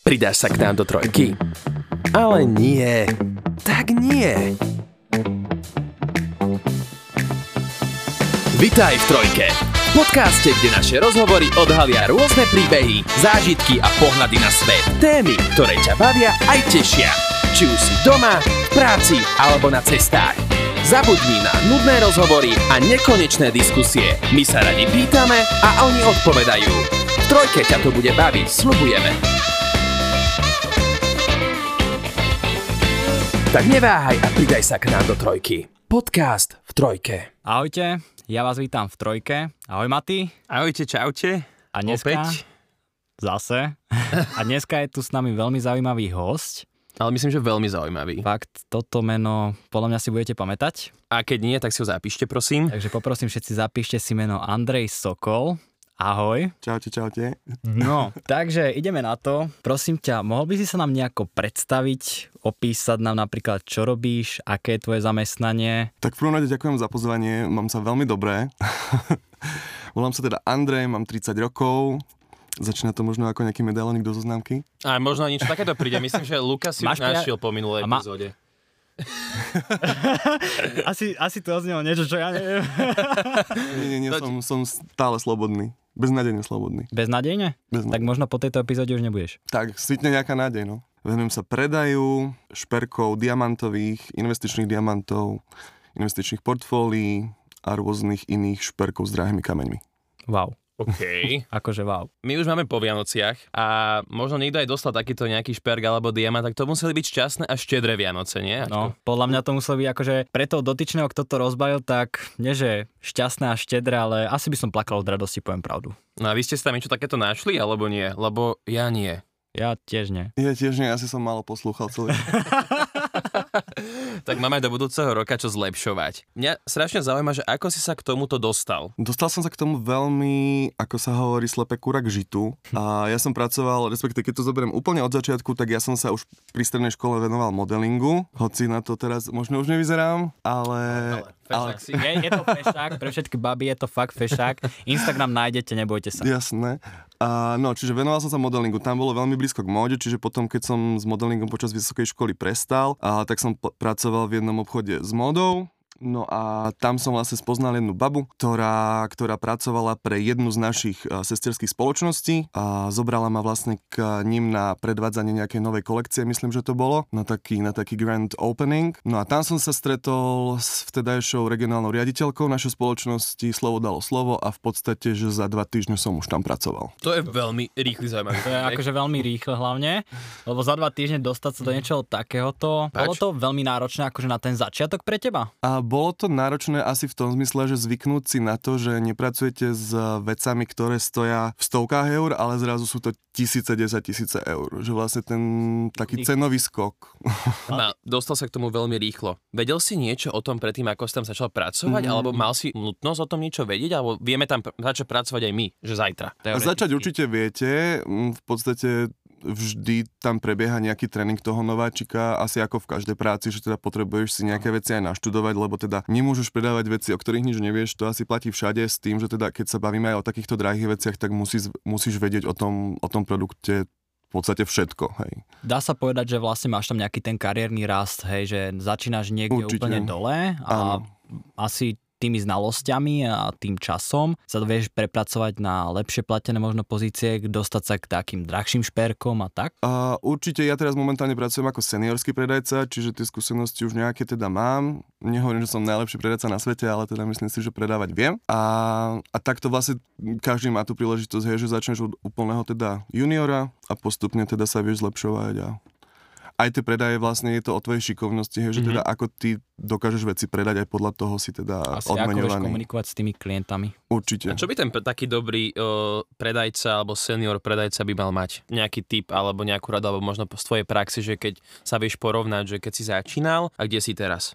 Pridáš sa k nám do trojky? Ale nie. Tak nie. Vitaj v trojke. Podcaste, kde naše rozhovory odhalia rôzne príbehy, zážitky a pohľady na svet. Témy, ktoré ťa bavia aj tešia. Či už si doma, v práci alebo na cestách. Zabudni na nudné rozhovory a nekonečné diskusie. My sa radi pýtame a oni odpovedajú. V trojke ťa to bude baviť, sľubujeme. Tak neváhaj a pridaj sa k nám do trojky. Podcast v trojke. Ahojte, ja vás vítam v trojke. Ahoj Mati. Ahojte, čaute. A dneska opäť. Zase. A dneska je tu s nami veľmi zaujímavý hosť. Ale myslím, že veľmi zaujímavý. Fakt, toto meno podľa mňa si budete pamätať. A keď nie, tak si ho zapíšte, prosím. Takže poprosím všetci, zapíšte si meno Andrej Sokol. Ahoj. Čaute, čaute. No, takže ideme na to. Prosím ťa, mohol by si sa nám nejako predstaviť, opísať nám napríklad, čo robíš, aké je tvoje zamestnanie? Tak v prvom rade ďakujem za pozvanie, mám sa veľmi dobré. Volám sa teda Andrej, mám 30 rokov. Začína to možno ako nejaký medailonik do zoznámky. A možno niečo takéto príde, myslím, že Lukas si našiel po minulej epizóde. Asi to oznelo niečo, čo ja neviem. Nie, som stále slobodný. Beznadejne slobodný. Beznadejne? Beznadejne. Tak možno po tejto epizóde už nebudeš. Tak, svitne nejaká nádej, no. Venujem sa predaju šperkov diamantových, investičných diamantov, investičných portfólií a rôznych iných šperkov s drahými kameňmi. Wow. OK. Akože wow. My už máme po Vianociach a možno niekto aj dostal takýto nejaký šperk alebo diamant, tak to museli byť šťastné a štedré Vianoce, nie? No, podľa mňa to muselo byť akože pre toho dotyčného, kto to rozbalil, tak nie že šťastné a štedré, ale asi by som plakal od radosti, poviem pravdu. No a vy ste si tam niečo takéto našli, alebo nie? Lebo ja nie. Ja tiež nie. Asi som málo poslúchal celý. Tak máme do budúceho roka čo zlepšovať. Mňa strašne zaujíma, že ako si sa k tomuto dostal? Dostal som sa k tomu veľmi, ako sa hovorí, slepe kura k žitu. A ja som pracoval, respektive keď to zoberiem úplne od začiatku, tak ja som sa už pri strednej škole venoval modelingu. Hoci na to teraz možno už nevyzerám, ale... Je to fešák, pre všetky baby je to fakt fešák. Instagram nájdete, nebojte sa. Jasné. No, čiže venoval som sa modelingu. Tam bolo veľmi blízko k móde, čiže potom, keď som s modelingom počas vysokej školy prestal, tak som pracoval v jednom obchode s módou. No a tam som vlastne spoznal jednu babu, ktorá pracovala pre jednu z našich sesterských spoločností a zobrala ma vlastne k ním na predvádzanie nejakej novej kolekcie, myslím, že to bolo, na taký grand opening. No a tam som sa stretol s vtedajšou regionálnou riaditeľkou našej spoločnosti, slovo dalo slovo a v podstate, že za 2 týždne som už tam pracoval. To je veľmi rýchly zaujímavé. To je akože veľmi rýchle hlavne, lebo za 2 týždne dostať sa do niečoho takéhoto, bolo to veľmi náročné akože na ten začiatok pre teba? Bolo to náročné asi v tom zmysle, že zvyknúť si na to, že nepracujete s vecami, ktoré stoja v stovkách eur, ale zrazu sú to 1000, 10 000 eur. Že vlastne ten taký cenový skok. No, dostal sa k tomu veľmi rýchlo. Vedel si niečo o tom predtým, ako si tam začal pracovať? Alebo mal si nutnosť o tom niečo vedieť? Alebo vieme tam začať pracovať aj my, že zajtra? Začať určite viete. V podstate vždy tam prebieha nejaký tréning toho nováčika, asi ako v každej práci, že teda potrebuješ si nejaké veci aj naštudovať, lebo teda nemôžeš predávať veci, o ktorých nič nevieš, to asi platí všade s tým, že teda keď sa bavíme aj o takýchto drahých veciach, tak musíš vedieť o tom produkte v podstate všetko, hej. Dá sa povedať, že vlastne máš tam nejaký ten kariérny rast, hej, že začínaš niekde určite úplne dole a asi tými znalosťami a tým časom sa vieš prepracovať na lepšie platené možno pozície, dostať sa k takým drahším šperkom a tak? Určite, ja teraz momentálne pracujem ako seniorský predajca, čiže tie skúsenosti už nejaké teda mám. Nehovorím, že som najlepší predajca na svete, ale teda myslím si, že predávať viem. A takto vlastne každý má tú príležitosť, hej, že začneš od úplného teda juniora a postupne teda sa vieš zlepšovať a aj tie predaje vlastne je to o tvojej šikovnosti, hej, že teda ako ty dokážeš veci predať, aj podľa toho si teda asi odmenovaný. Asi ako vieš komunikovať s tými klientami. Určite. A čo by ten taký dobrý predajca alebo senior predajca by mal mať? Nejaký tip alebo nejakú radu, alebo možno z tvojej praxi, že keď sa vieš porovnať, že keď si začínal a kde si teraz?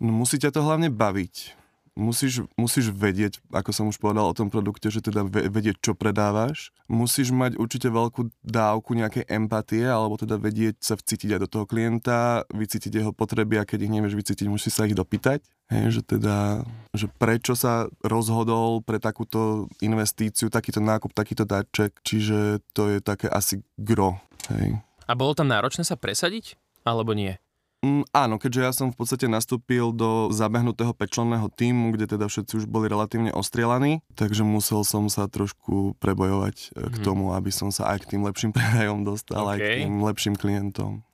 No musí ťa to hlavne baviť. Musíš vedieť, ako som už povedal o tom produkte, že teda vedieť, čo predávaš. Musíš mať určite veľkú dávku nejakej empatie, alebo teda vedieť sa vcítiť aj do toho klienta, vycítiť jeho potreby a keď ich nevieš vycítiť, musíš sa ich dopýtať. Hej, že teda, že prečo sa rozhodol pre takúto investíciu, takýto nákup, takýto dáček, čiže to je také asi gro. Hej. A bolo tam náročné sa presadiť? Alebo nie? Áno, keďže ja som v podstate nastúpil do zabehnutého päťčlenného tímu, kde teda všetci už boli relatívne ostrielaní, takže musel som sa trošku prebojovať k tomu, aby som sa aj k tým lepším predajom dostal, aj k tým lepším klientom.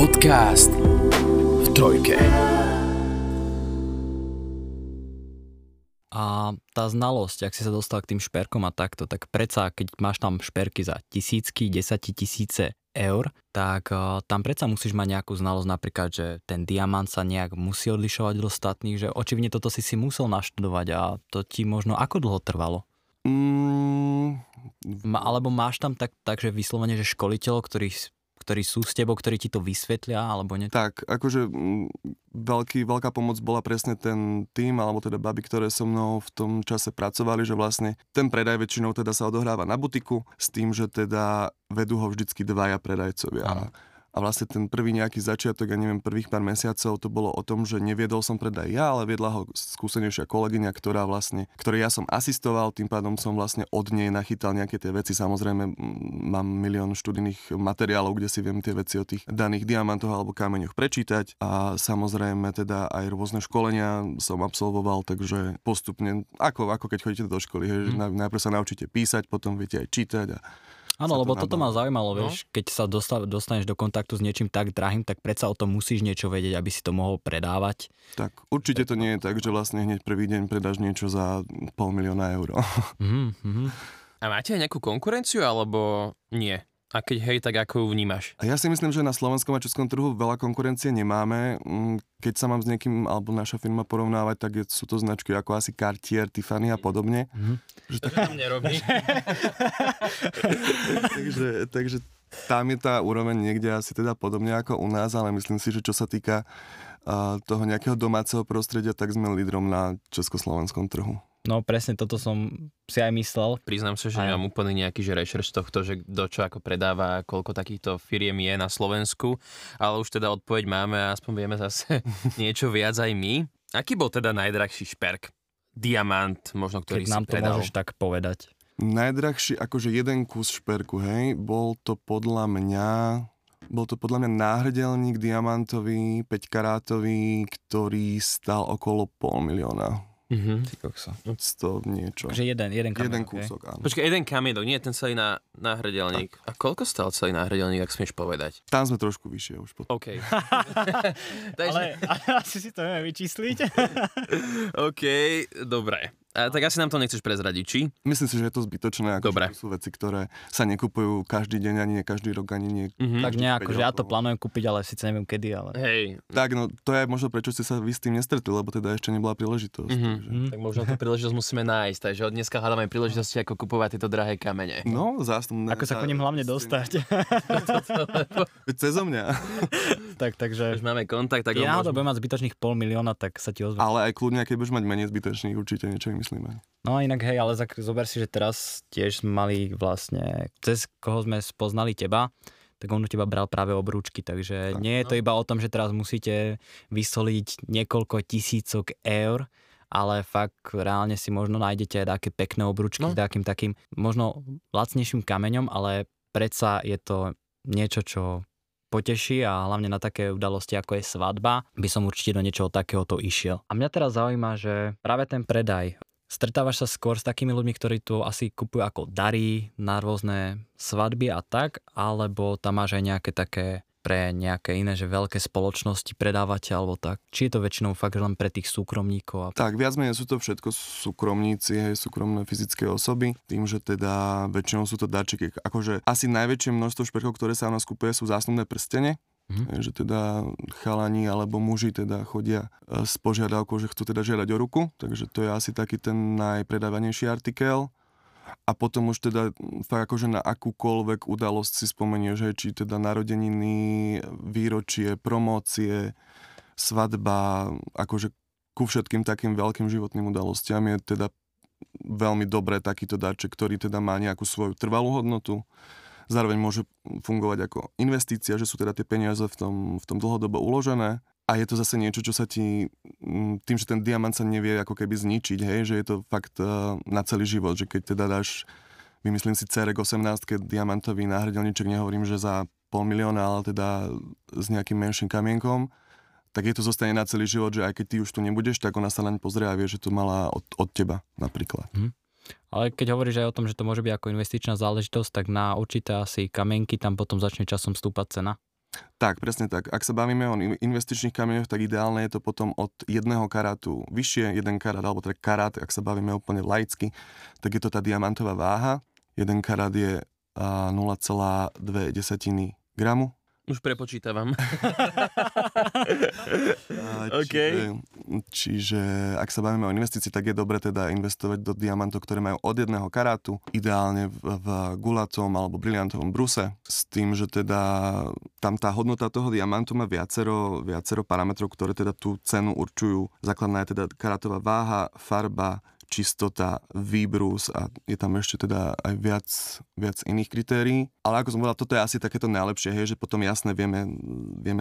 Podcast v trojke. A tá znalosť, ak si sa dostal k tým šperkom a takto, tak predsa, keď máš tam šperky za tisícky, 10 000 eur, tak tam predsa musíš mať nejakú znalosť, napríklad, že ten diamant sa nejak musí odlišovať od ostatných, že očivne toto si musel naštudovať a to ti možno ako dlho trvalo? Alebo máš tam takže vyslovene, že školiteľov, ktorí sú s tebou, ktorí ti to vysvetlia, alebo nie? Tak, akože veľká pomoc bola presne ten tým, alebo teda baby, ktoré so mnou v tom čase pracovali, že vlastne ten predaj väčšinou teda sa odohráva na butiku s tým, že teda vedú ho vždycky dvaja predajcovia. Aha. A vlastne ten prvý nejaký začiatok, ja neviem, prvých pár mesiacov to bolo o tom, že neviedol som predaj ja, ale viedla ho skúsenejšia kolegyňa, ktorej ja som asistoval, tým pádom som vlastne od nej nachytal nejaké tie veci. Samozrejme, mám milión študijných materiálov, kde si viem tie veci o tých daných diamantoch alebo kameňoch prečítať a samozrejme teda aj rôzne školenia som absolvoval, takže postupne, ako keď chodíte do školy, hej, najprv sa naučíte písať, potom viete aj čítať a... Áno, lebo toto ma zaujímalo, vieš, keď sa dostaneš do kontaktu s niečím tak drahým, tak predsa o tom musíš niečo vedieť, aby si to mohol predávať. Tak, určite to nie je tak, že vlastne hneď prvý deň predáš niečo za 500 000 eur. A máte aj nejakú konkurenciu, alebo nie? A keď hej, tak ako ju vnímaš? Ja si myslím, že na slovenskom a českom trhu veľa konkurencie nemáme. Keď sa mám s niekým, alebo naša firma porovnávať, tak sú to značky ako asi Cartier, Tiffany a podobne. To nám nerobí. takže tam je tá úroveň niekde asi teda podobne ako u nás, ale myslím si, že čo sa týka toho nejakého domáceho prostredia, tak sme lídrom na československom trhu. No presne, toto som si aj myslel. Priznám sa, že nemám úplne nejaký rešerš tohto, že kto čo ako predáva, koľko takýchto firiem je na Slovensku, ale už teda odpoveď máme a aspoň vieme zase niečo viac aj my. Aký bol teda najdrahší šperk? Diamant, možno, ktorý si predal? Keď nám to môžeš tak povedať. Najdrahší, akože jeden kus šperku, hej, bol to podľa mňa náhrdelník diamantový, 5-karátový, ktorý stál okolo 500 000 eur. To niečo. Takže jeden kúsok, áno. Počkaj, jeden kamienok, nie ten celý náhrdelník. A koľko stál celý náhrdelník, ak smieš povedať? Tam sme trošku vyššie už potom. OK. Takže... Ale asi si to neviem vyčísliť. OK, dobre. A tak asi nám to nechceš prezradiť, či? Myslím si, že je to zbytočné, ako sú veci, ktoré sa nekupujú každý deň, ani nie každý rok, ani nie... Tak nejako, že ja to plánujem kúpiť, ale síce neviem kedy, ale... Hej. Tak, no to je možno prečo ste sa vy s tým nestretli, lebo teda ešte nebola príležitosť. Takže... Tak možno tú príležitosť musíme nájsť, takže od dneska hľadáme príležitosti, ako kupovať tieto drahé kamene. No, zástupné... Ako sa k nim hlavne dostať. Cezo mňa. Takže už máme kontakt, tak ja môžem... mať zbytočných 500 000, tak sa ti ozve. Ale aj kľudne, keď budeš mať menej zbytočných, určite niečo myslíme. No inak hej, ale zober si, že teraz tiež mali vlastne, cez koho sme spoznali teba, tak on u teba bral práve obrúčky, takže tak, nie je to iba o tom, že teraz musíte vysoliť niekoľko tisícok eur, ale fakt reálne si možno nájdete aj také pekné obrúčky s takým možno lacnejším kameňom, ale predsa je to niečo, čo poteší a hlavne na také udalosti, ako je svadba, by som určite do niečoho takéhoto išiel. A mňa teraz zaujíma, že práve ten predaj, stretávaš sa skôr s takými ľuďmi, ktorí tu asi kupujú ako dary na rôzne svadby a tak, alebo tam máš aj nejaké také pre nejaké iné, že veľké spoločnosti predávate alebo tak? Či je to väčšinou fakt len pre tých súkromníkov? Tak, viac menej sú to všetko súkromníci, hej, súkromné fyzické osoby. Tým, že teda väčšinou sú to darčeky. Akože asi najväčšie množstvo šperkov, ktoré sa u nás kupuje, sú zásnubné prstene. Že teda chalani alebo muži teda chodia s požiadavkou, že chcú teda žiadať o ruku. Takže to je asi taký ten najpredávanejší artikel. A potom už teda fakt akože na akúkoľvek udalosť si spomenieš, že či teda narodeniny, výročie, promócie, svadba, akože ku všetkým takým veľkým životným udalostiam je teda veľmi dobré takýto darček, ktorý teda má nejakú svoju trvalú hodnotu. Zároveň môže fungovať ako investícia, že sú teda tie peniaze v tom dlhodobo uložené. A je to zase niečo, čo sa ti, tým, že ten diamant sa nevie ako keby zničiť, hej, že je to fakt na celý život, že keď teda dáš vymyslím si CREG 18, diamantový náhrdelníček, nehovorím, že za 500 000, ale teda s nejakým menším kamienkom, tak jej to zostane na celý život, že aj keď ty už tu nebudeš, tak ona sa naň pozrie a vie, že to mala od teba napríklad. Mm. Ale keď hovoríš aj o tom, že to môže byť ako investičná záležitosť, tak na určité asi kamienky tam potom začne časom stúpať cena. Tak, presne tak. Ak sa bavíme o investičných kamieňoch, tak ideálne je to potom od 1 karátu vyššie, 1 karát, alebo teda karát, ak sa bavíme úplne laicky, tak je to tá diamantová váha. 1 karát je 0,2 gramu. Už prepočítavam. Čiže ak sa bavíme o investícii, tak je dobre teda investovať do diamantov, ktoré majú od 1 karátu, ideálne v gulatom alebo briliantovom bruse, s tým, že teda tam tá hodnota toho diamantu má viacero parametrov, ktoré teda tú cenu určujú. Základná je teda karátová váha, farba, čistota, výbrus a je tam ešte teda aj viac iných kritérií. Ale ako som povedal, toto je asi takéto najlepšie, hej, že potom jasne vieme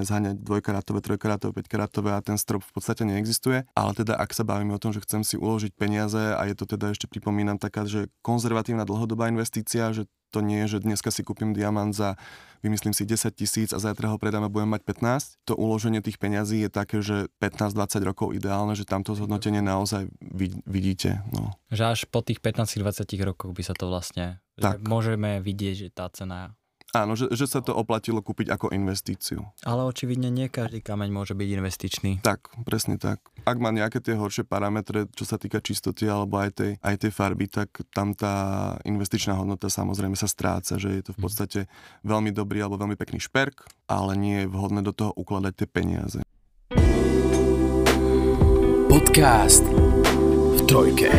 zháňať 2-karátové, 3-karátové, 5-karátové a ten strop v podstate neexistuje. Ale teda ak sa bavíme o tom, že chcem si uložiť peniaze a je to teda ešte pripomínam taká, že konzervatívna dlhodobá investícia, že to nie je, že dneska si kúpim diamant za, vymyslím si 10 000 a zajtra ho predám a budem mať 15. To uloženie tých peňazí je také, že 15-20 rokov ideálne, že tamto zhodnotenie naozaj vidíte. No. Že až po tých 15-20 rokoch by sa to vlastne... Tak. Môžeme vidieť, že tá cena... Áno, že sa to oplatilo kúpiť ako investíciu. Ale očividne nie každý kameň môže byť investičný. Tak, presne tak. Ak má nejaké tie horšie parametre, čo sa týka čistoty alebo aj tej farby, tak tam tá investičná hodnota samozrejme sa stráca, že je to v podstate veľmi dobrý alebo veľmi pekný šperk, ale nie je vhodné do toho ukladať tie peniaze. Podcast v trojke.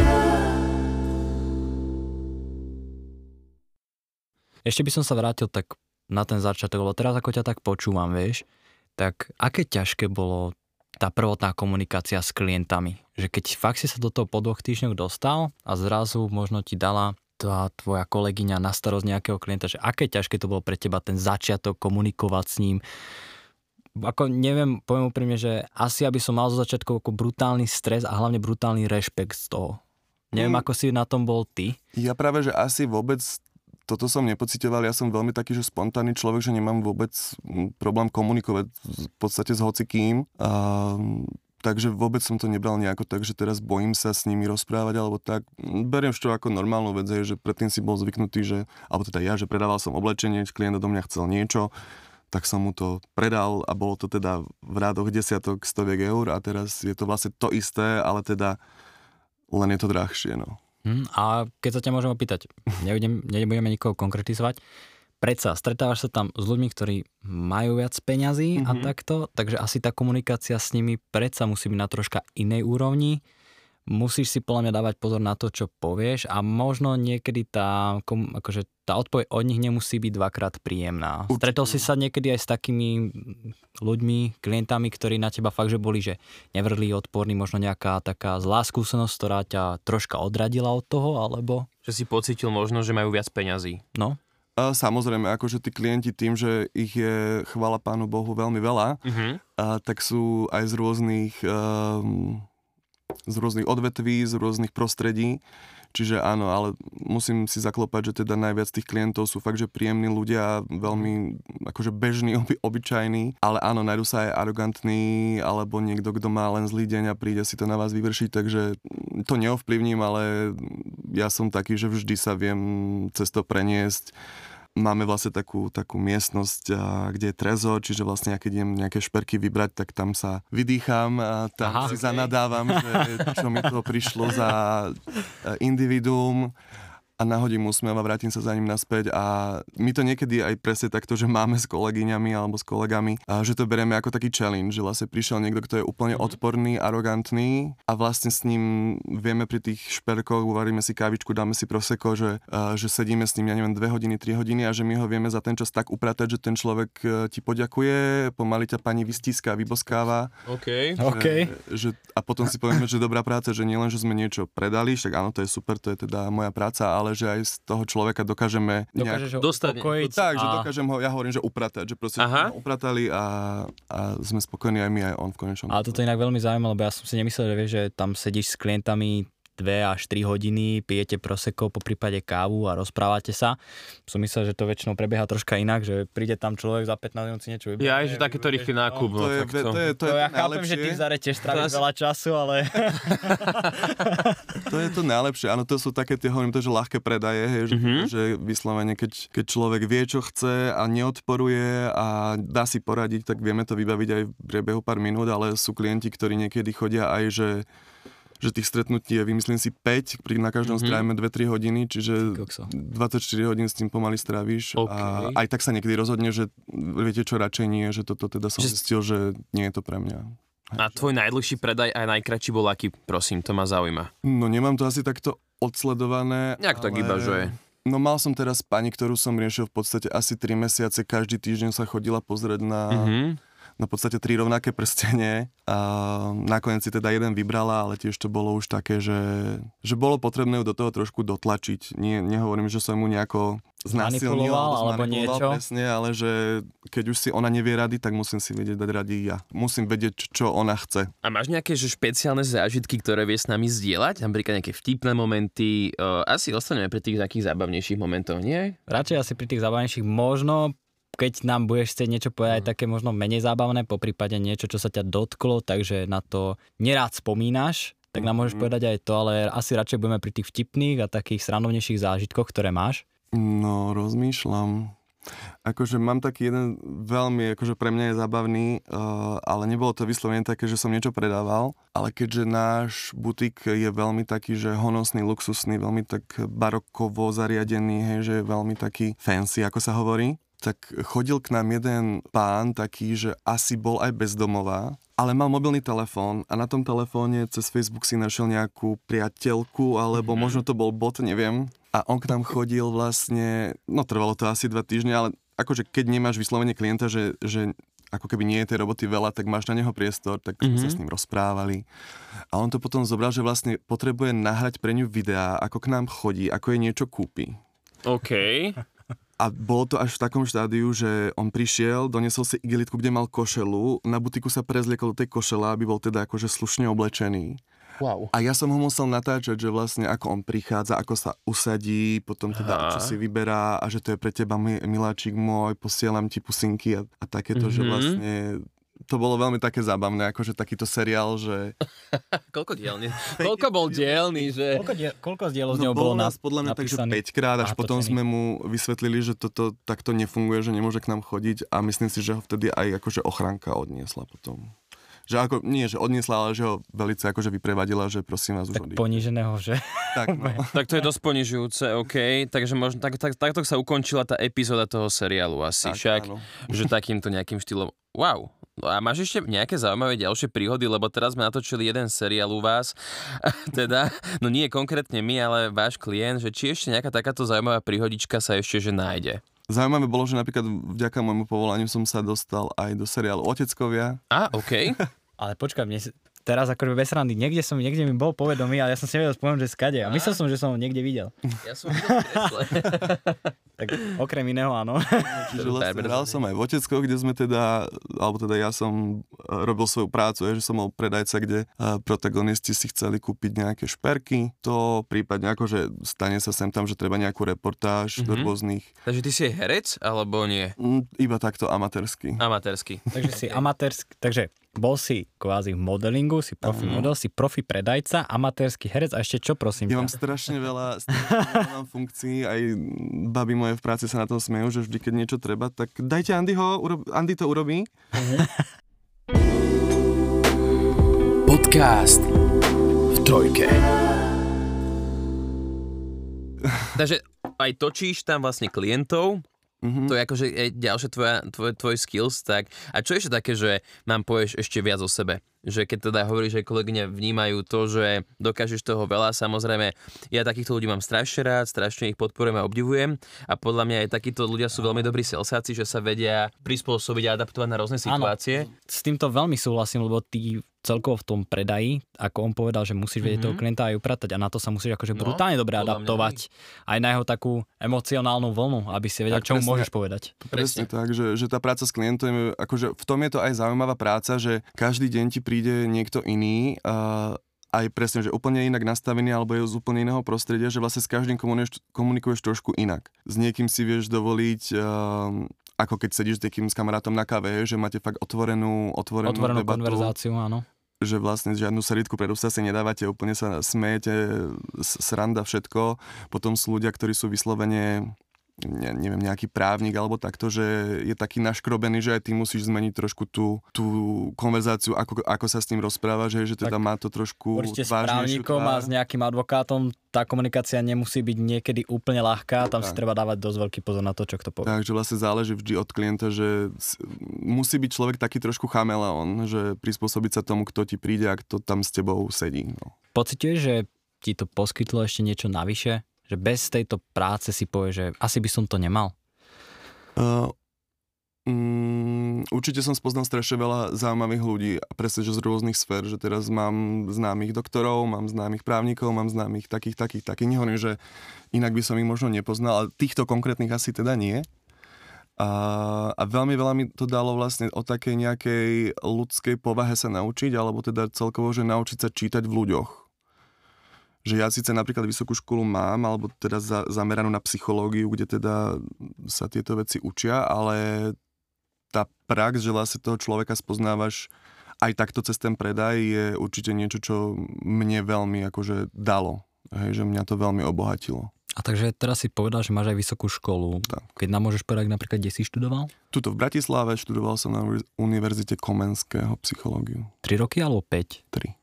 Ešte by som sa vrátil tak na ten začiatok, lebo teraz ako ťa tak počúvam, vieš, tak aké ťažké bolo tá prvotná komunikácia s klientami? Že keď fakt si sa do toho po 2 týždňoch dostal a zrazu možno ti dala tá tvoja kolegyňa na starosť nejakého klienta, že aké ťažké to bolo pre teba ten začiatok komunikovať s ním? Ako neviem, poviem úprimne, že asi aby som mal zo začiatku ako brutálny stres a hlavne brutálny rešpekt z toho. Neviem, ako si na tom bol ty. Ja práve, že asi vôbec toto som nepociťoval, ja som veľmi taký, že spontánny človek, že nemám vôbec problém komunikovať v podstate s hocikým. Takže vôbec som to nebral nejako tak, že teraz bojím sa s nimi rozprávať alebo tak. Beriem to ako normálnu vec, že predtým si bol zvyknutý, že, alebo teda ja, že predával som oblečenie, klient do mňa chcel niečo, tak som mu to predal a bolo to teda v rádoch desiatok, stoviek eur a teraz je to vlastne to isté, ale teda len je to drahšie, no. A keď sa ťa môžem opýtať, nebudeme nikoho konkretizovať, predsa stretávaš sa tam s ľuďmi, ktorí majú viac peňazí a takto, takže asi tá komunikácia s nimi predsa musí byť na troška inej úrovni, musíš si podľa mňa dávať pozor na to, čo povieš a možno niekedy tá odpoveď od nich nemusí byť dvakrát príjemná. Určite. Stretol si sa niekedy aj s takými ľuďmi, klientami, ktorí na teba fakt, že boli, že nevrlí, odporní, možno nejaká taká zlá skúsenosť, ktorá ťa troška odradila od toho, alebo... Že si pocítil možno, že majú viac peňazí. No. Samozrejme, akože tí klienti tým, že ich je, chvála Pánu Bohu, veľmi veľa, tak sú aj z rôznych odvetví, z rôznych prostredí. Čiže áno, ale musím si zaklopať, že teda najviac tých klientov sú fakt, že príjemní ľudia, veľmi akože bežní, obyčajní, ale áno, nájdu sa aj arogantní, alebo niekto, kto má len zlý deň a príde si to na vás vyvršiť, takže to neovplyvním, ale ja som taký, že vždy sa viem cez to preniesť. Máme vlastne takú miestnosť, kde je trezor, čiže vlastne ja keď idem nejaké šperky vybrať, tak tam sa vydýcham a tam zanadávam, že čo mi to prišlo za individuum a nahodím úsmev a vrátim sa za ním naspäť a my to niekedy aj presne takto, že máme s kolegyňami alebo s kolegami, a že to bereme ako taký challenge, že vlastne prišiel niekto, kto je úplne odporný, arogantný a vlastne s ním vieme pri tých šperkoch, uvaríme si kávičku, dáme si prosecco, že sedíme s ním, ja neviem, 2 hodiny, 3 hodiny a že my ho vieme za ten čas tak upratať, že ten človek ti poďakuje, pomaly ťa pani vystíska, vyboskáva. A potom si povieme, že dobrá práca, že nielen, že sme niečo predali, však áno, to je super, to je teda moja práca, ale že aj z toho človeka dokážeme nejak dokojiť. Tak, že dokážem ho, ja hovorím, že upratať, že proste upratali a sme spokojní aj my, aj on v konečnom. A toto inak veľmi zaujímavé, lebo ja som si nemyslel, že vieš, že tam sedíš s klientami 2 až 3 hodiny, pijete prosecco, poprípade kávu a rozprávate sa. Som myslel, že to väčšinou prebieha troška inak, že príde tam človek za 15 minút si niečo vyberie. Ja, že takéto rýchly nákup. To je ja chápem, že ty v Zare tiež stráviš veľa času, ale... To je to najlepšie. Áno, to sú také, hovorím to, že ľahké predaje, hej, že vyslovene, keď človek vie, čo chce a neodporuje a dá si poradiť, tak vieme to vybaviť aj v priebehu pár minút, ale sú klienti, ktorí niekedy chodia aj, že tých stretnutí je, vymyslím si, 5, na každom strávime 2-3 hodiny, čiže 24 hodín s tým pomaly stráviš. Okay. A aj tak sa niekedy rozhodne, že viete čo, radšej nie, že toto teda som zistil, že nie je to pre mňa. A tvoj najdlhší predaj aj najkračší bol aký, prosím, to ma zaujíma. No nemám to asi takto odsledované. Nejak tak iba, že je. No mal som teraz pani, ktorú som riešil v podstate asi 3 mesiace, každý týždeň sa chodila pozrieť na... na podstate 3 rovnaké prstenie a nakoniec si teda jeden vybrala, ale tiež to bolo už také, že bolo potrebné ju do toho trošku dotlačiť. Nehovorím, že som mu nejako znásilnil alebo niečo. Presne, ale že keď už si ona nevie rady, tak musím si vedieť dať rady ja. Musím vedieť, čo ona chce. A máš nejaké že špeciálne zážitky, ktoré vie s nami zdieľať? Napríklad nejaké vtipné momenty? Asi ostaneme pri tých takých zábavnejších momentov, nie? Radšej asi pri tých zábavnejších možno. Keď nám budeš chcieť niečo povedať, také možno menej zábavné, poprípade niečo, čo sa ťa dotklo, takže na to nerád spomínaš, tak nám môžeš povedať aj to, ale asi radšej budeme pri tých vtipných a takých srandovnejších zážitkoch, ktoré máš. No, rozmýšľam. Akože mám taký jeden veľmi, akože pre mňa je zábavný, ale nebolo to vyslovene také, že som niečo predával, ale keďže náš butik je veľmi taký, že honosný, luxusný, veľmi tak barokovo zariadený, hej, že je veľmi taký fancy, ako sa hovorí, tak chodil k nám jeden pán taký, že asi bol aj bezdomová, ale mal mobilný telefón a na tom telefóne cez Facebook si našiel nejakú priateľku, alebo možno to bol bot, neviem. A on k nám chodil vlastne, no trvalo to asi 2 týždne, ale akože keď nemáš vyslovene klienta, že ako keby nie je tej roboty veľa, tak máš na neho priestor, tak sme sa s ním rozprávali. A on to potom zobral, že vlastne potrebuje nahrať pre ňu videá, ako k nám chodí, ako jej niečo kúpi. OK. A bolo to až v takom štádiu, že on prišiel, doniesol si igelitku, kde mal košelu, na butiku sa prezliekol do tej košele, aby bol teda akože slušne oblečený. Wow. A ja som ho musel natáčať, že vlastne ako on prichádza, ako sa usadí, potom teda čo si vyberá a že to je pre teba, miláčik môj, posielam ti pusinky a takéto, že vlastne... To bolo veľmi také zábavné, akože takýto seriál, že... Koľko dielov z neho bolo napísaných? Nás podľa mňa takže 5-krát, až potom sme mu vysvetlili, že toto takto nefunguje, že nemôže k nám chodiť a myslím si, že ho vtedy aj akože ochránka odniesla potom. Že ako, nie, že odniesla, ale že ho velice akože vyprevadila, že prosím vás už odísť. Tak poníženého, že? Tak, no. Tak to je dosť ponižujúce, OK. Takže možno takto sa ukončila tá epizóda toho seriálu asi. Tak, však, áno. Že takýmto nejakým štýlom. Wow. A máš ešte nejaké zaujímavé ďalšie príhody, lebo teraz sme natočili jeden seriál u vás, teda, no nie konkrétne my, ale váš klient, že či ešte nejaká takáto zaujímavá príhodička sa ešte že nájde? Zaujímavé bolo, že napríklad vďaka môjmu povolaniu som sa dostal aj do seriálu Oteckovia. Á, OK. Ale počkaj, teraz akože bez randy, niekde mi bol povedomý, ale ja som si nevedel spomenúť, že skade. A myslel som, že som ho niekde videl. Ja som videl v kresle. Tak okrem iného, áno. Čiže vlastne hral som aj v Otecko, kde sme teda, alebo teda ja som robil svoju prácu, že som bol predajca, kde protagonisti si chceli kúpiť nejaké šperky. To prípadne akože stane sa sem tam, že treba nejakú reportáž do rôznych. Takže ty si herec, alebo nie? Iba takto amatérsky. Takže si amatérsky, takže... Bol si kvázi v modelingu, si profi model, si profi predajca, amatérsky herec a ešte čo, prosím? Ja mám strašne veľa funkcií, aj babi moje v práci sa na tom smejú, že vždy, keď niečo treba, tak dajte Andyho, Andy to urobí. Podcast v trojke. Takže aj točíš tam vlastne klientov, to je akože ďalšie tvoj skills, tak a čo ešte také, že nám povieš ešte viac o sebe? Že keď teda hovoríš, že kolegyne vnímajú to, že dokážeš toho veľa, samozrejme, ja takýchto ľudí mám strašne rád, strašne ich podporujem a obdivujem a podľa mňa aj takíto ľudia sú veľmi dobrí selsáci, že sa vedia prispôsobiť a adaptovať na rôzne situácie. Áno, s týmto veľmi súhlasím, lebo ty celkovo v tom predaji, ako on povedal, že musíš vedieť toho klienta aj upratať a na to sa musíš akože brutálne dobre adaptovať aj na jeho takú emocionálnu vlnu, aby si vedel, čo mu môžeš povedať. Presne tak, že tá práca s klientom, akože v tom je to aj zaujímavá práca, že každý deň ti príde niekto iný aj presne, že úplne inak nastavený alebo je z úplne iného prostredia, že vlastne s každým komunikuješ trošku inak. S niekým si vieš dovoliť, ako keď sedíš takým s kamarátom na káve, že máte fakt otvorenú debatu, konverzáciu, áno. Že vlastne žiadnu srdku pred ústa si nedávate, úplne sa smejete, sranda, všetko. Potom sú ľudia, ktorí sú vyslovene, neviem, nejaký právnik alebo takto, že je taký naškrobený, že aj ty musíš zmeniť trošku tú konverzáciu, ako sa s ním rozpráva, že teda tak má to trošku vážnejšiu. Určite s právnikom a s nejakým advokátom tá komunikácia nemusí byť niekedy úplne ľahká, tam si treba dávať dosť veľký pozor na to, čo kto povie. Takže vlastne záleží vždy od klienta, že musí byť človek taký trošku chameleon, že prispôsobiť sa tomu, kto ti príde a kto tam s tebou sedí. No. Pociťuješ, že ti to poskytlo ešte niečo navyše? Že bez tejto práce si povie, že asi by som to nemal? Určite som spoznal strašne veľa zaujímavých ľudí, presne, že z rôznych sfér, že teraz mám známych doktorov, mám známych právnikov, mám známych takých. Nehovorím, že inak by som ich možno nepoznal, ale týchto konkrétnych asi teda nie. A veľmi veľa mi to dalo vlastne o takej nejakej ľudskej povahe sa naučiť, alebo teda celkovo, že naučiť sa čítať v ľuďoch. Že ja síce napríklad vysokú školu mám, alebo teda zameranú na psychológiu, kde teda sa tieto veci učia, ale tá prax, že vlastne toho človeka spoznávaš aj takto cez ten predaj, je určite niečo, čo mne veľmi akože dalo. Hej, že mňa to veľmi obohatilo. A takže teraz si povedal, že máš aj vysokú školu. Tak. Keď nám môžeš povedať napríklad, kde si študoval? Tuto v Bratislave, študoval som na Univerzite Komenského psychológiu. 3 roky alebo 5? 3.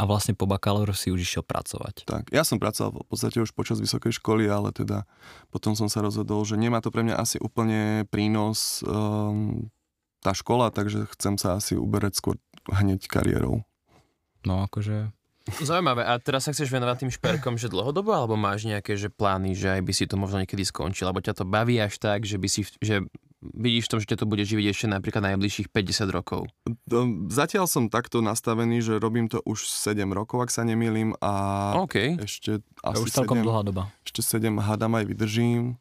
A vlastne po bakaláru si už išiel pracovať. Tak, ja som pracoval v podstate už počas vysokej školy, ale teda potom som sa rozhodol, že nemá to pre mňa asi úplne prínos tá škola, takže chcem sa asi uberať skôr hneď kariérou. No akože... Zaujímavé. A teraz sa chceš venovať tým šperkom, že dlhodobo, alebo máš nejaké že plány, že aj by si to možno niekedy skončil, alebo ťa to baví až tak, že vidíš v tom, že ťa to bude živiť ešte napríklad najbližších 50 rokov? Zatiaľ som takto nastavený, že robím to už 7 rokov, ak sa nemýlim, a ešte asi už celkom 7, dlhá doba. Ešte 7 hádam aj vydržím,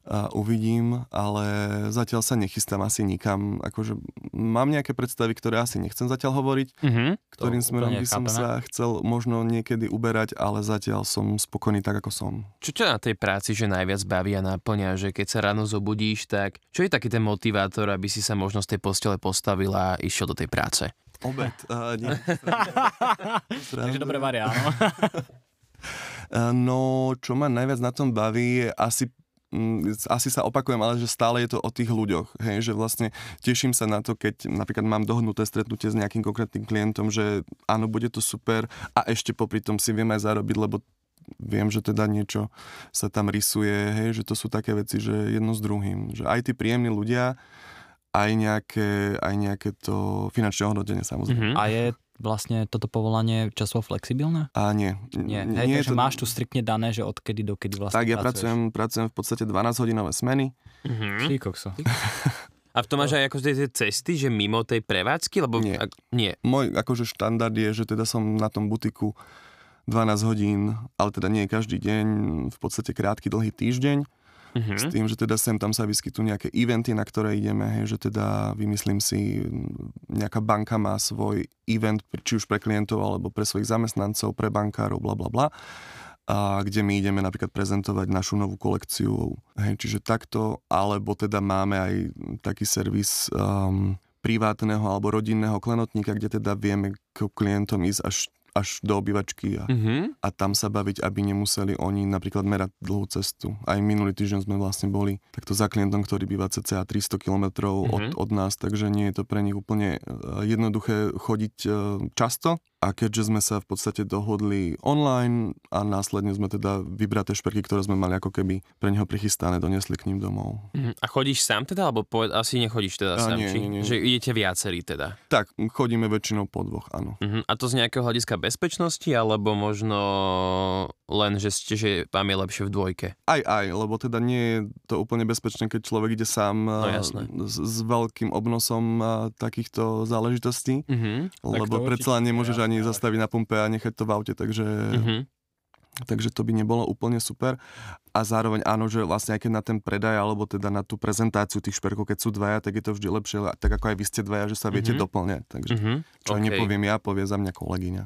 a uvidím, ale zatiaľ sa nechystám asi nikam. Akože mám nejaké predstavy, ktoré asi nechcem zatiaľ hovoriť, ktorým smerom by som sa chcel možno niekedy uberať, ale zatiaľ som spokojný tak, ako som. Čo ťa na tej práci že najviac baví a náplňa, že keď sa ráno zobudíš, tak čo je taký ten motivátor, aby si sa možno z tej postele postavil a išiel do tej práce? Obed. Nie. Takže dobre varia, áno. No, čo ma najviac na tom baví, asi sa opakujem, ale že stále je to o tých ľuďoch, hej, že vlastne teším sa na to, keď napríklad mám dohodnuté stretnutie s nejakým konkrétnym klientom, že áno, bude to super a ešte popri tom si viem aj zarobiť, lebo viem, že teda niečo sa tam rysuje, hej, že to sú také veci, že jedno s druhým, že aj tí príjemní ľudia, aj nejaké to finančné ohodnotenie, samozrejme. A je vlastne toto povolanie časovo flexibilné? A nie. Hej, nie, takže to... máš tu striktne dané, že odkedy do kedy vlastne pracuješ. Tak ja pracujem v podstate 12-hodinové smeny. Kokso. A v tom máš aj ako tie cesty, že mimo tej prevádzky? Lebo... Nie. Môj akože štandard je, že teda som na tom butiku 12 hodín, ale teda nie každý deň, v podstate krátky, dlhý týždeň. S tým, že teda sem tam sa vyskytujú nejaké eventy, na ktoré ideme, hej, že teda vymyslím si, nejaká banka má svoj event, či už pre klientov, alebo pre svojich zamestnancov, pre bankárov, blablabla, a kde my ideme napríklad prezentovať našu novú kolekciu, hej, čiže takto, alebo teda máme aj taký servis privátneho alebo rodinného klenotníka, kde teda vieme k klientom ísť až do obývačky a tam sa baviť, aby nemuseli oni napríklad merať dlhú cestu. Aj minulý týždeň sme vlastne boli takto za klientom, ktorý býva cca 300 kilometrov od nás, takže nie je to pre nich úplne jednoduché chodiť často. A keďže sme sa v podstate dohodli online a následne sme teda vybraté šperky, ktoré sme mali ako keby pre neho prichystané, doniesli k ním domov. A chodíš sám teda? Alebo asi nechodíš teda sám? Nie. Že idete viacerí teda? Tak, chodíme väčšinou po dvoch, áno. A to z nejakého hľadiska bezpečnosti, alebo možno len, že vám je lepšie v dvojke? Aj, lebo teda nie je to úplne bezpečné, keď človek ide sám s veľkým obnosom takýchto záležitostí, lebo predsa nemôžeš ani zastaviť na pumpe a nechať to v aute, takže, takže to by nebolo úplne super. A zároveň áno, že vlastne aj keď na ten predaj alebo teda na tú prezentáciu tých šperkov, keď sú dvaja, tak je to vždy lepšie, tak ako aj vy ste dvaja, že sa viete doplňať. Takže čo nepoviem ja, povie za mňa kolegyňa.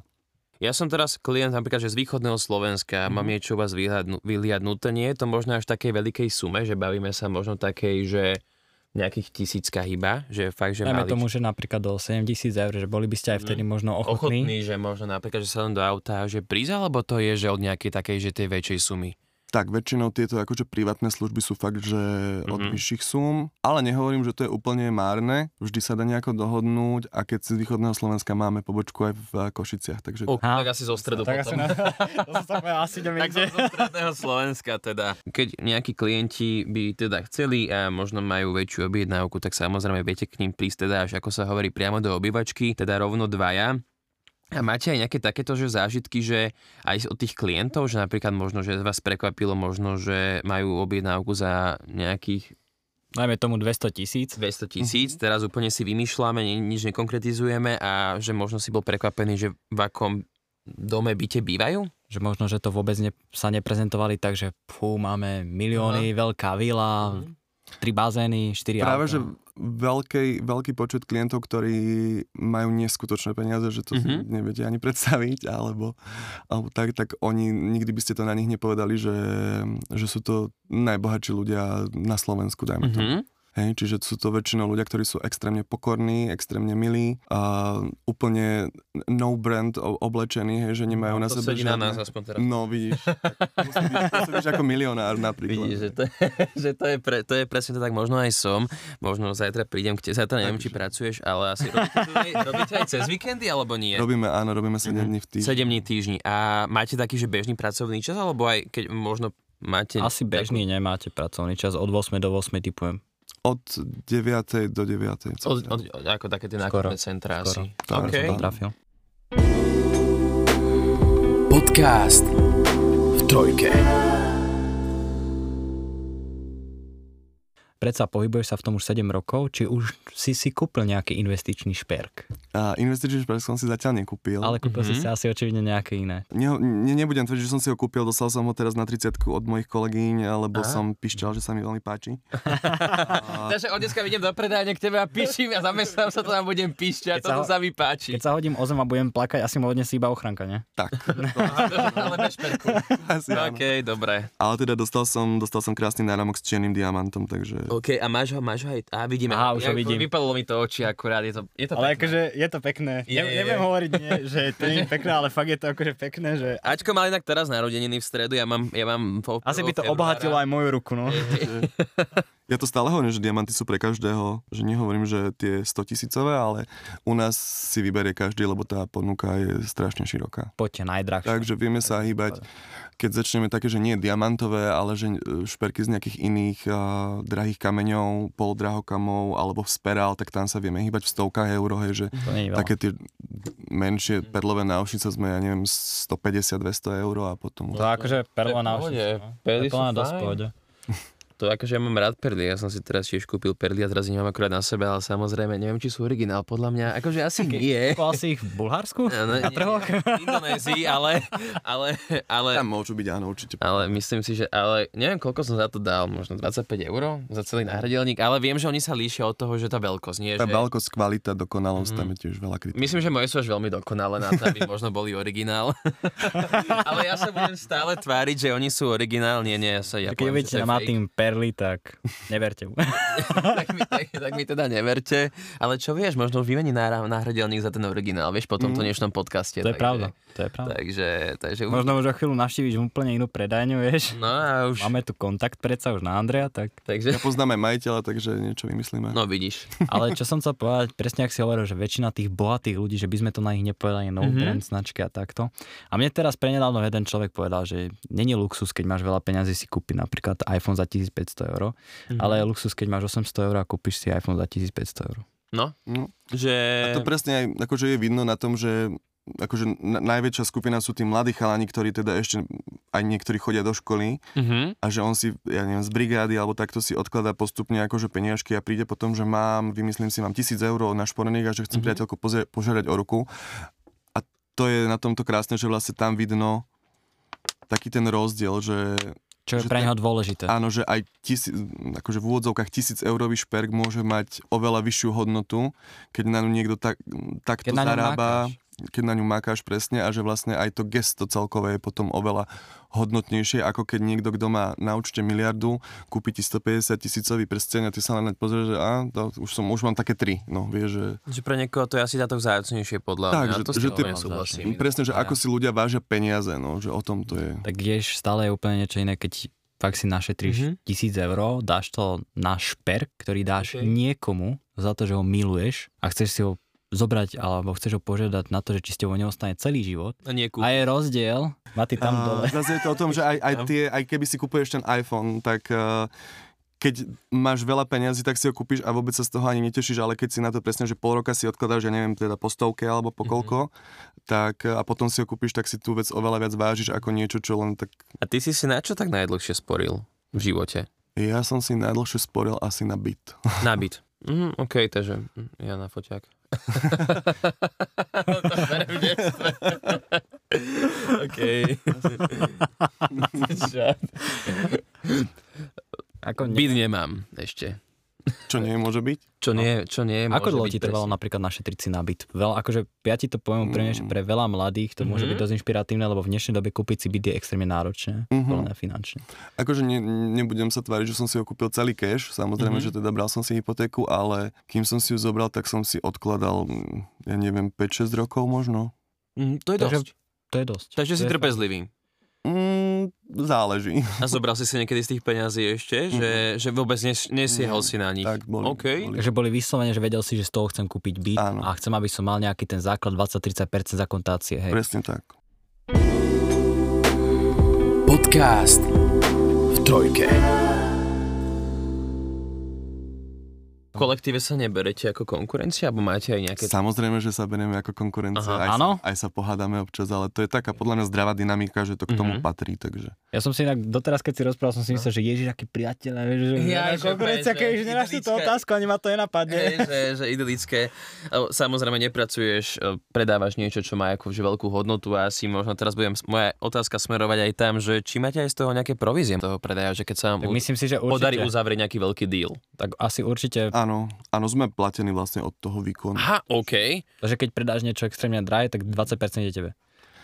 Ja som teraz klient napríklad, že z východného Slovenska, mám niečo u vás vyhliadnuté, nie je to možno až v takej veľkej sume, že bavíme sa možno takej, že nejakých tisícka chyba, že fakt, že najmä tomu, že napríklad do 7 000 eur, že boli by ste aj vtedy možno ochotní, že možno napríklad, že sa dám do auta, že prísť, alebo to je, že od nejakej takej, že tej väčšej sumy. Tak, väčšinou tieto akože privátne služby sú fakt, že od vyšších súm, ale nehovorím, že to je úplne márne, vždy sa dá nejako dohodnúť a keď si z východného Slovenska máme pobočku aj v Košiciach, takže... tak asi zo stredu tak potom. Tak zo stredného Slovenska teda. Keď nejakí klienti by teda chceli a možno majú väčšiu objednávku, tak samozrejme viete k ním prísť teda až, ako sa hovorí, priamo do obývačky, teda rovno dvaja. A máte aj nejaké takéto, že zážitky, že aj od tých klientov, že napríklad možno, že vás prekvapilo možno, že majú objednávku za nejakých... Najmä tomu 200 000. 200 000, teraz úplne si vymýšľame, nič nekonkretizujeme a že možno si bol prekvapený, že v akom dome byte bývajú? Že možno, že to vôbec sa neprezentovali tak, že máme milióny, veľká vila, 3 bazény, 4 auta. Práve, že veľký počet klientov, ktorí majú neskutočné peniaze, že to si nevedia ani predstaviť, alebo tak oni, nikdy by ste to na nich nepovedali, že sú to najbohatší ľudia na Slovensku, dajme to. Hej, čiže sú to väčšinou ľudia, ktorí sú extrémne pokorní, extrémne milí a úplne no brand oblečení, hej, že nemajú na sebe žiadne... Na nás aspoň teraz. No, vidíš. Pôsobíš ako milionár napríklad. Vidíš, že to je presne to tak, možno aj som. Možno zajtra prídem k tebe, zajtra neviem, či pracuješ, ale asi robíte aj cez víkendy, alebo nie? Robíme 7 dní v týždni. 7 dní týždni. A máte taký, že bežný pracovný čas, alebo aj keď možno máte... Asi bežný nemáte pracovný čas, od 8 do 8 typujem. Od 9 do 9. Ako také tie nákupné centrá asi. Okay. Podcast v trojke. Predsa pohybuješ sa v tom už 7 rokov, či už si kúpil nejaký investičný šperk? Investičný šperk som si zatiaľ nekúpil. Ale kúpil si asi očividne nejaké iné. Nebudem tvrdiť, že som si ho kúpil, dostal som ho teraz na 30-ku od mojich kolegyň, lebo som pišťal, že sa mi veľmi páči. Takže od dneska idem do predajne k tebe a píšim a zamestnám sa to a budem píšťať, toto sa mi páči. Keď sa hodím ozem a budem plakať, asi ma odnesí iba ochránka, ne? Tak. Ale bez šperku. OK, dobre. Ale teda dostal som krásny náramok s čiernym diamantom, takže OK, a máš ho aj... Á, vidíme. Aha, už ho vidím. Vypadlo mi to oči akurát, je to ale pekné. Ale akože je to pekné. Neviem hovoriť, nie, že to nie je pekné, ale fakt je to akože pekné, že... Ačko mal inak teraz narodeniny v stredu, ja mám... Asi by to obohatilo aj moju ruku, no. Ja to stále hovorím, že diamanty sú pre každého, že nehovorím, že tie 100 000-ové, ale u nás si vyberie každý, lebo tá ponuka je strašne široká. Poďte najdrahšie. Takže vieme sa hýbať, keď začneme také, že nie diamantové, ale že šperky z nejakých iných drahých kameňov, poldrahokamov alebo z perál, tak tam sa vieme hýbať v stovkách eur, že také tie menšie perlové náušnice sme, ja neviem, 150–200 eur a potom... To akože perlová náušnica. Perly sú fajn. To akože ja mám rád perly, ja som si teraz tiež kúpil perly a teraz ich mám akurát na sebe, ale samozrejme neviem, či sú originál, podľa mňa, akože asi nie. Kúpil si ich v Bulharsku? Áno, v Indonézii, ale... Tam môžu byť, áno, určite. Ale myslím si, že, ale neviem, koľko som za to dal, možno 25 eur za celý náhradelník, ale viem, že oni sa líšia od toho, že tá veľkosť nie je. Tá veľkosť, kvalita, dokonalosť, tam je tiež veľa kritik. Myslím, že moje sú až veľmi dokonalé na to, aby možno boli originál. Ale ja sa budem stále tváriť, že oni sú originál, nie, ja poviem, že perly, tak neverte mu. tak mi teda neverte. Ale čo vieš, možno vymení náhradelník za ten originál, vieš, po tomto dnešnom podcaste. To je pravda. Takže možno už o chvíľu navštíviš úplne inú predajňu, vieš. No a už... Máme tu kontakt predsa už na Andreja, tak... Takže... Ja poznáme majiteľa, takže niečo vymyslíme. No vidíš. Ale čo som chcel povedať, presne ak si hovoril, že väčšina tých bohatých ľudí, že by sme to na nich nepovedali, no brand značky a takto. A mne teraz prenedávno jeden človek povedal, že není luxus, keď máš veľa peňazí, si kúpiť napríklad iPhone za 1500 eur, ale je luxus, keď máš 800 eur a kúpiš si iPhone za 1500 eur. No. Že... A to presne aj akože je vidno na tom, že akože najväčšia skupina sú tí mladí chalani, ktorí teda ešte aj niektorí chodia do školy a že on si, ja neviem, z brigády alebo takto si odkladá postupne akože peniažky a príde potom, že vymyslím si, mám 1000 eur na šporených a že chcem priateľku požiadať o ruku. A to je na tomto krásne, že vlastne tam vidno taký ten rozdiel, že... Čo je pre neho dôležité. Áno, že aj akože v úvodzovkách 1000-eurový šperk môže mať oveľa vyššiu hodnotu, keď na ňu niekto takto zarába keď na ňu makáš presne a že vlastne aj to gesto celkové je potom oveľa hodnotnejšie, ako keď niekto, kto má na účte miliardu, kúpi ti 150-tisícový prsteň a ty sa len pozrieš, že už mám také tri. No, vieš, že... pre niekoho to je asi táto vzácnejšie podľa mňa. Tak, že to vlastne. Presne, že ako si ľudia vážia peniaze, no, že o tom to je. Tak vieš, stále je úplne niečo iné, keď fakt si našetríš 1000 eur, dáš to na šperk, ktorý dáš niekomu za to, že ho miluješ a chceš si ho zobrať alebo chceš ho požiadať na to, že či s tebou neostane celý život. A je rozdiel. Maty tam dole. Zase je to o tom, že aj keby si kupuješ ten iPhone, tak keď máš veľa peňazí, tak si ho kúpiš a vôbec sa z toho ani netešíš, ale keď si na to presne, že pol roka si odkladáš, ja neviem, teda po 100 alebo po koľko, tak a potom si ho kúpiš, tak si tú vec oveľa viac vážiš ako niečo, čo len tak... A ty si na čo tak najdlhšie sporil v živote? Ja som si najdlhšie sporil asi na byt. Na byt. Okej, takže ja na foťák. To berem v detstve. Okej. Byt nemám ešte. Čo nie môže byť? Čo nie môže byť. Ako dlho ti trvalo napríklad našetriť si na byt? Akože ja ti to poviem úplne, že pre veľa mladých to môže byť dosť inšpiratívne, lebo v dnešnej dobe kúpiť si byt je extrémne náročné, plné finančne. Akože nebudem sa tváriť, že som si ho kúpil celý cash, samozrejme, že teda bral som si hypotéku, ale kým som si ju zobral, tak som si odkladal, ja neviem, 5-6 rokov možno. To je dosť. Takže si trpezlivý. Záleží. A zobral si niekedy z tých peňazí ešte? Že vôbec nesiehal si na nich? Tak, boli. Že boli vyslovene, že vedel si, že z toho chcem kúpiť byt. Áno. A chcem, aby som mal nejaký ten základ 20-30% za kontácie. Hej. Presne tak. Podcast v trojke. V kolektíve sa neberete ako konkurencia? Alebo máte aj nejaké... Samozrejme, že sa berieme ako konkurencia. Aj sa pohádame občas, ale to je taká podľa mňa zdravá dynamika, že to k tomu patrí, takže... Ja som si inak doteraz, keď si rozprával, som si myslel, že Ježiš, aký priateľ, vieš, že... konkurencia, keďže nenáš túto otázku, ani ma to nenapadne. Že idylické. Samozrejme, nepracuješ, predávaš niečo, čo má akože veľkú hodnotu a asi možno teraz budem moja otázka smerovať aj tam, že či máte aj z toho nejaké provízie toho predaja, že keď sa vám podarí uzavrieť nejaký veľký deal. Tak asi určite. Áno, sme platení vlastne od toho výkonu. Takže keď predáš niečo extrémne drahé, tak 20% je tebe.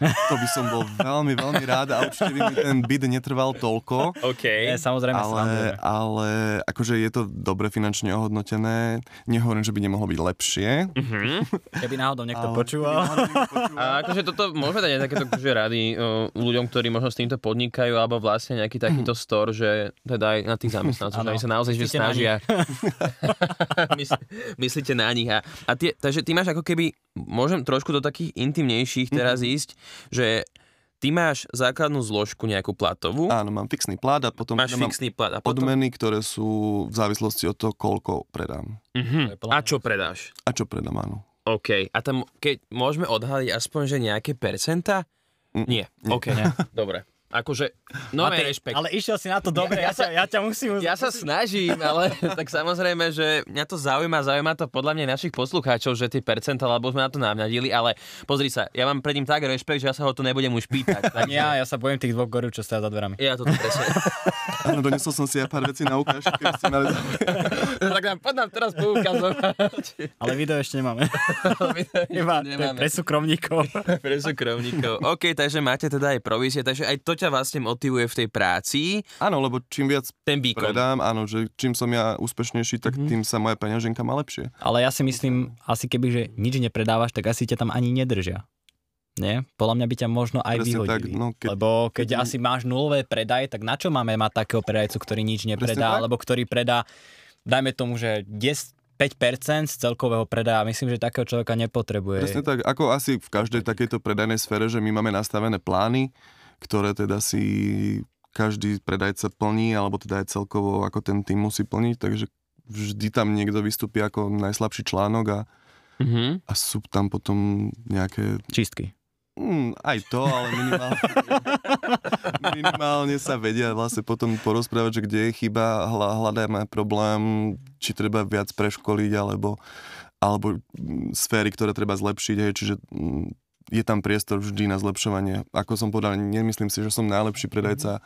To by som bol veľmi, veľmi rád a určite by mi ten byt netrval toľko. Samozrejme, ale akože je to dobre finančne ohodnotené. Nehovorím, že by nemohlo byť lepšie. Keby náhodou niekto počúval. A akože toto môžeme dať aj takéto rady ľuďom, ktorí možno s týmto podnikajú, alebo vlastne nejaký takýto store, že teda aj na tých zamestnancov, že sa naozaj snažia. Myslíte na nich. Takže ty máš ako keby, môžem trošku do takých intimnejších teraz ísť, že ty máš základnú zložku nejakú platovú. Áno, mám fixný plat a potom odmeny, ktoré sú v závislosti od toho, koľko predám. A čo predáš? A čo predám, áno. A tam, keď môžeme odhaliť aspoň, že nejaké percenta? Nie. Dobre. Akože, rešpekt. Ale išiel si na to dobre, ja ťa musím... Ja sa snažím, ale tak samozrejme, že mňa to zaujíma to podľa mňa našich poslucháčov, že tie percentá, lebo sme na to navňadili, ale pozri sa, ja mám pred ním tak rešpekt, že ja sa ho to nebudem už pýtať. Takže... Ja sa bojím tých dvoch goril, čo stoja za dverami. Ja to presne. Áno, donesol som si aj pár vecí na ukážku, ktoré ste mali. Tak nám teraz poukazovať. Ale video ešte nemáme. Pre súkromníkov. Takže máte teda aj provízie, takže aj to ťa vlastne motivuje v tej práci. Áno, lebo čím viac predám, áno, že čím som ja úspešnejší, tak tým sa moja peňaženka má lepšie. Ale ja si myslím, asi keby, že nič nepredávaš, tak asi ťa tam ani nedržia. Nie? Podľa mňa by ťa možno aj presne vyhodili. Lebo keď asi máš nulové predaje, tak na čo máme mať takého predajcu, ktorý nič nepredá, alebo ktorý predá, dajme tomu, že 5% z celkového predaja. Myslím, že takého človeka nepotrebuje. Presne tak, ako asi v každej takejto predajnej sfére, že my máme nastavené plány, ktoré teda si každý predajca plní, alebo teda aj celkovo ako ten tým musí plniť, takže vždy tam niekto vystúpi ako najslabší článok a sú tam potom nejaké... čistky. Aj to, ale minimálne sa vedia vlastne potom porozprávať, že kde je chyba, hľadáme problém, či treba viac preškoliť, alebo sféry, ktoré treba zlepšiť, hej, čiže... Je tam priestor vždy na zlepšovanie. Ako som povedal, nemyslím si, že som najlepší predajca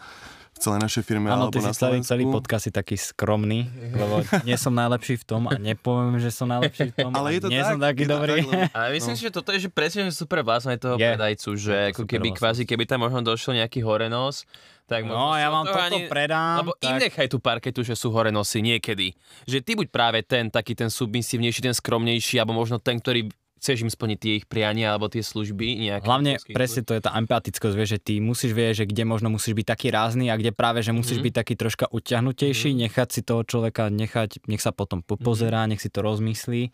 v celej našej firme alebo na Slovensku. Áno, ty si celý podcast je taký skromný, lebo nie som najlepší v tom a nepoviem, že som najlepší v tom, ale nie tak, som taký dobrý. Ale myslím si, že toto je že presne super vlastne toho predajcu, že ako keby kvázi, keby tam možno došiel nejaký horenos, tak no, ja vám toto ani predám. Lebo tak... im nechaj tú parketu, že sú horenosy niekedy. Že ty buď práve ten, taký ten submisívnejší, ten skromnejší, alebo možno ten, ktorý chceš im splniť tie ich priania alebo tie služby nejaké. Hlavne presne to je tá empatickosť, vieš, že ty musíš vedieť, že kde možno musíš byť taký rázny a kde práve, že musíš byť taký troška utiahnutejší, nechať si toho človeka, nech sa potom popozerá, nech si to rozmyslí.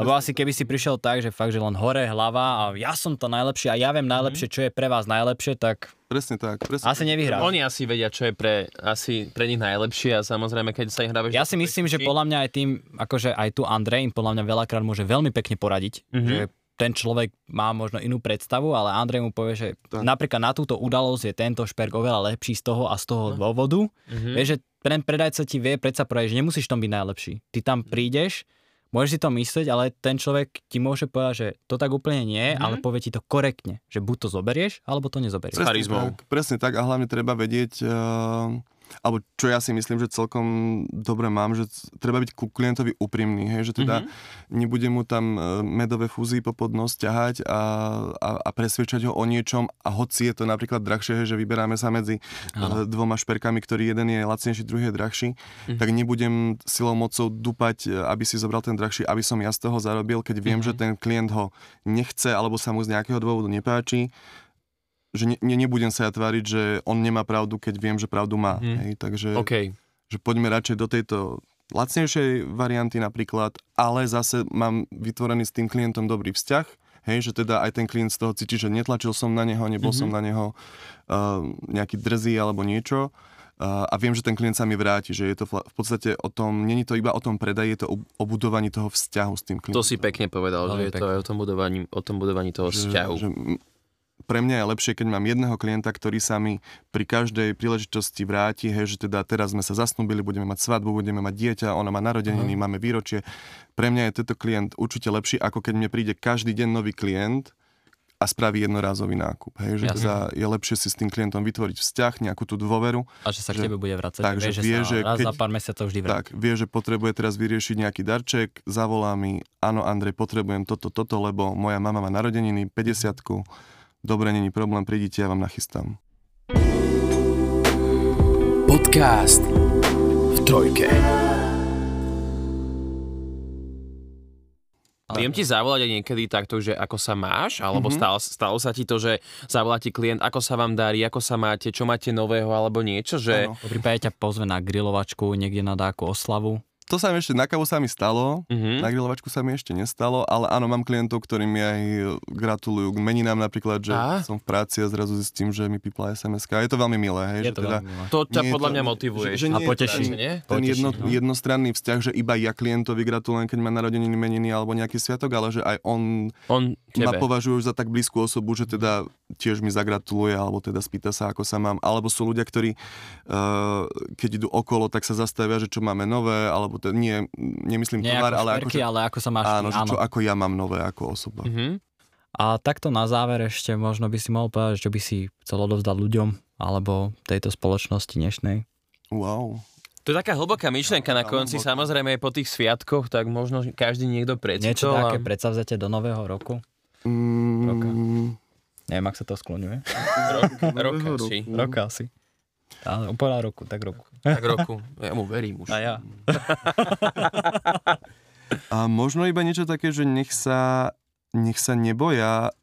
Lebo asi keby si prišiel tak, že fakt, že len hore hlava a ja som to najlepšie a ja viem najlepšie, čo je pre vás najlepšie, tak... Presne tak. Presne asi nevyhrá. Oni asi vedia, čo je pre nich najlepšie a samozrejme, keď sa ich hrávaš... Ja si myslím, že podľa mňa aj tým, akože aj tu Andrej im podľa mňa veľakrát môže veľmi pekne poradiť, že ten človek má možno inú predstavu, ale Andrej mu povie, že tak. Napríklad na túto udalosť je tento šperk oveľa lepší z toho a z toho dôvodu. Vieš, že ten predajca ti vie predsa povedať, že nemusíš v tom byť najlepší. Ty tam prídeš, môžeš si to myslieť, ale ten človek ti môže povedať, že to tak úplne nie, ale povie ti to korektne, že buď to zoberieš, alebo to nezoberieš. Presne tak a hlavne treba vedieť, alebo čo ja si myslím, že celkom dobre mám, že treba byť ku klientovi úprimný, hej, že teda nebude mu tam medové fúzy popod nos ťahať a presvedčať ho o niečom a hoci je to napríklad drahšie, hej, že vyberáme sa medzi dvoma šperkami, ktorý jeden je lacnejší, druhý je drahší, tak nebudem silou mocou dupať, aby si zobral ten drahší, aby som ja z toho zarobil, keď viem, že ten klient ho nechce alebo sa mu z nejakého dôvodu nepáči. Že nebudem sa ja tváriť, že on nemá pravdu, keď viem, že pravdu má. Hej, takže že poďme radšej do tejto lacnejšej varianty napríklad, ale zase mám vytvorený s tým klientom dobrý vzťah, hej, že teda aj ten klient z toho cíti, že netlačil som na neho, nebol som na neho nejaký drzý alebo niečo a viem, že ten klient sa mi vráti, že je to v podstate o tom, nie je to iba o tom predaji, je to o budovaní toho vzťahu s tým klientom. To si pekne povedal, že je to aj o tom budovaní toho vzťahu. Že, pre mňa je lepšie, keď mám jedného klienta, ktorý sa mi pri každej príležitosti vráti, hej, že teda teraz sme sa zasnúbili, budeme mať svadbu, budeme mať dieťa, ona má narodeniny, máme výročie. Pre mňa je tento klient určite lepší, ako keď mne príde každý deň nový klient a spraví jednorázový nákup. Hej, že teda je lepšie si s tým klientom vytvoriť vzťah, nejakú tú dôveru. A že sa k tebe bude vracať. Takže vie, že raz za pár mesiacov vždy vráti. Tak, vie, že potrebuje teraz vyriešiť nejaký darček, zavolá mi, áno Andrej, potrebujem toto, lebo moja mama má narodeniny, 50-ku. Dobre, není problém, prídite, ja vám nachystám. Podcast v trojke. Viem ti zavolať aj niekedy takto, že ako sa máš, alebo stalo sa ti to, že zavolá ti klient, ako sa vám darí, ako sa máte, čo máte nového, alebo niečo, že... V prípade ťa pozve na grilovačku, niekde na dáku oslavu. To sa mi ešte na kávu sa mi stalo, na grilovačku sa mi ešte nestalo, ale áno, mám klientov, ktorí mi aj gratulujú k meninám napríklad, že som v práci a zrazu zistím, že mi pipla SMS-ka. Je to veľmi milé, hej, že teda... To ťa podľa mňa motivuje a poteší. Ten jednostranný vzťah, že iba ja klientovi gratulujem, keď má narodeniny, meniny alebo nejaký sviatok, ale že aj on ma považuje už za tak blízku osobu, že teda tiež mi zagratuluje alebo teda spýta sa, ako sa mám, alebo sú ľudia, ktorí keď idú okolo, tak sa zastavia, že čo máme nové, alebo nie, nemyslím tovar, ale ako... ale ako sa máš... Áno, čo ako ja mám nové ako osoba. A takto na záver ešte možno by si mohol povedať, čo by si chcel odovzdať ľuďom alebo tejto spoločnosti dnešnej. Wow. To je taká hlboká myšlienka na konci, samozrejme aj po tých sviatkoch, tak možno každý niekto prečítal. Niečo také predsavzatie do nového roku? Neviem, ak sa to skloňuje. Roka asi. Áno, úplná roku, tak roku. Tak roku, ja mu verím už. A ja. A možno iba niečo také, že nech sa neboja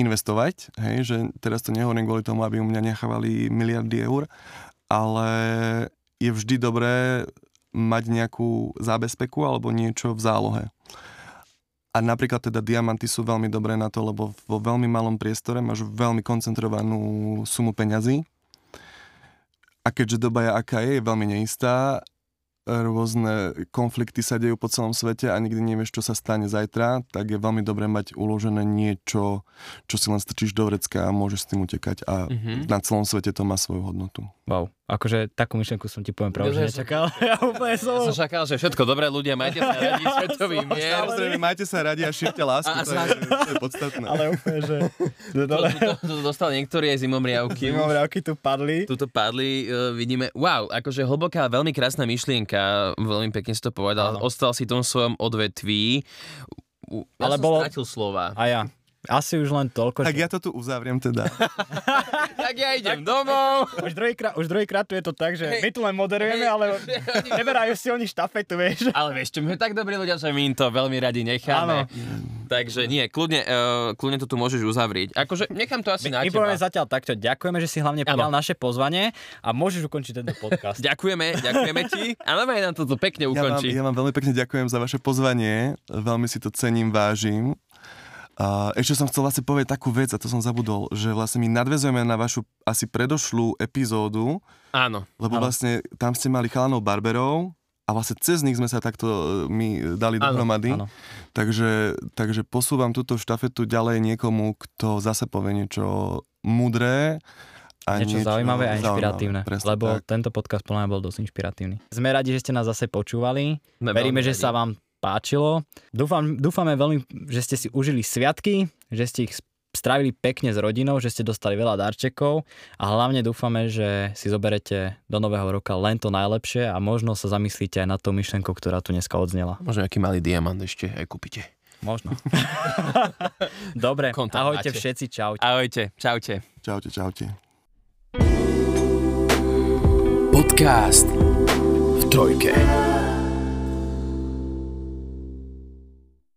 investovať, hej, že teraz to nehovorím kvôli tomu, aby u mňa nechávali miliardy eur, ale je vždy dobré mať nejakú zábezpeku alebo niečo v zálohe. A napríklad teda diamanty sú veľmi dobré na to, lebo vo veľmi malom priestore máš veľmi koncentrovanú sumu peňazí. A keďže doba je aká je veľmi neistá, rôzne konflikty sa dejú po celom svete a nikdy nevieš, čo sa stane zajtra, tak je veľmi dobré mať uložené niečo, čo si len strčíš do vrecka a môžeš s tým utekať. A na celom svete to má svoju hodnotu. Wow. Akože takú myšlenku som ti poviem pravdu, že nečakal. Ja úplne som čakal, že všetko dobré, ľudia, majte sa radi, svetový mier. Samozrejme, majte sa radi a šírte lásku, to je podstatné. Ale úplne, že... To dostali niektorí aj zimomriavky. Zimomriavky tu padli. Tuto padli, vidíme. Wow, akože hlboká, veľmi krásna myšlienka, veľmi pekne si to povedal. Áno. Ostal si tom svojom odvetví. Ja ale som stratil slova. A ja. Asi už len toľko. Tak ja to tu uzavriem teda. Tak ja idem domov. Už druhýkrát tu je to tak, že my tu len moderujeme, ale neberajú si oni štafetu, vieš. Ale vieš čo, my tak dobrí ľudia, že my im to veľmi radi necháme. Áno. Takže nie, kľudne to tu môžeš uzavrieť. Akože nechám to asi na teba. My povieme zatiaľ takto. Ďakujeme, že si hlavne prijal naše pozvanie a môžeš ukončiť tento podcast. Ďakujeme ti. A nové nám toto pekne ukončí. Ja vám veľmi pekne ďakujem za vaše pozvanie. Veľmi si to cením, vážim. A ešte som chcel vlastne povedať takú vec, a to som zabudol, že vlastne my nadväzujeme na vašu asi predošlú epizódu. Áno. Lebo vlastne tam ste mali chalanov barberov a vlastne cez nich sme sa takto my dali dohromady. Áno. Takže posúvam túto štafetu ďalej niekomu, kto zase povie niečo mudré. Niečo zaujímavé a inšpiratívne, lebo tak. Tento podcast podľa mňa bol dosť inšpiratívny. Sme radi, že ste nás zase počúvali. Veríme, že sa vám páčilo. Dúfame veľmi, že ste si užili sviatky, že ste ich strávili pekne s rodinou, že ste dostali veľa darčekov a hlavne dúfame, že si zoberete do nového roka len to najlepšie a možno sa zamyslíte aj na tú myšlenku, ktorá tu dneska odznela. Možno aký malý diamant ešte aj kúpite. Možno. Dobre, ahojte všetci, čaute. Ahojte, čaute. Čaute, čaute. Podcast v trojke.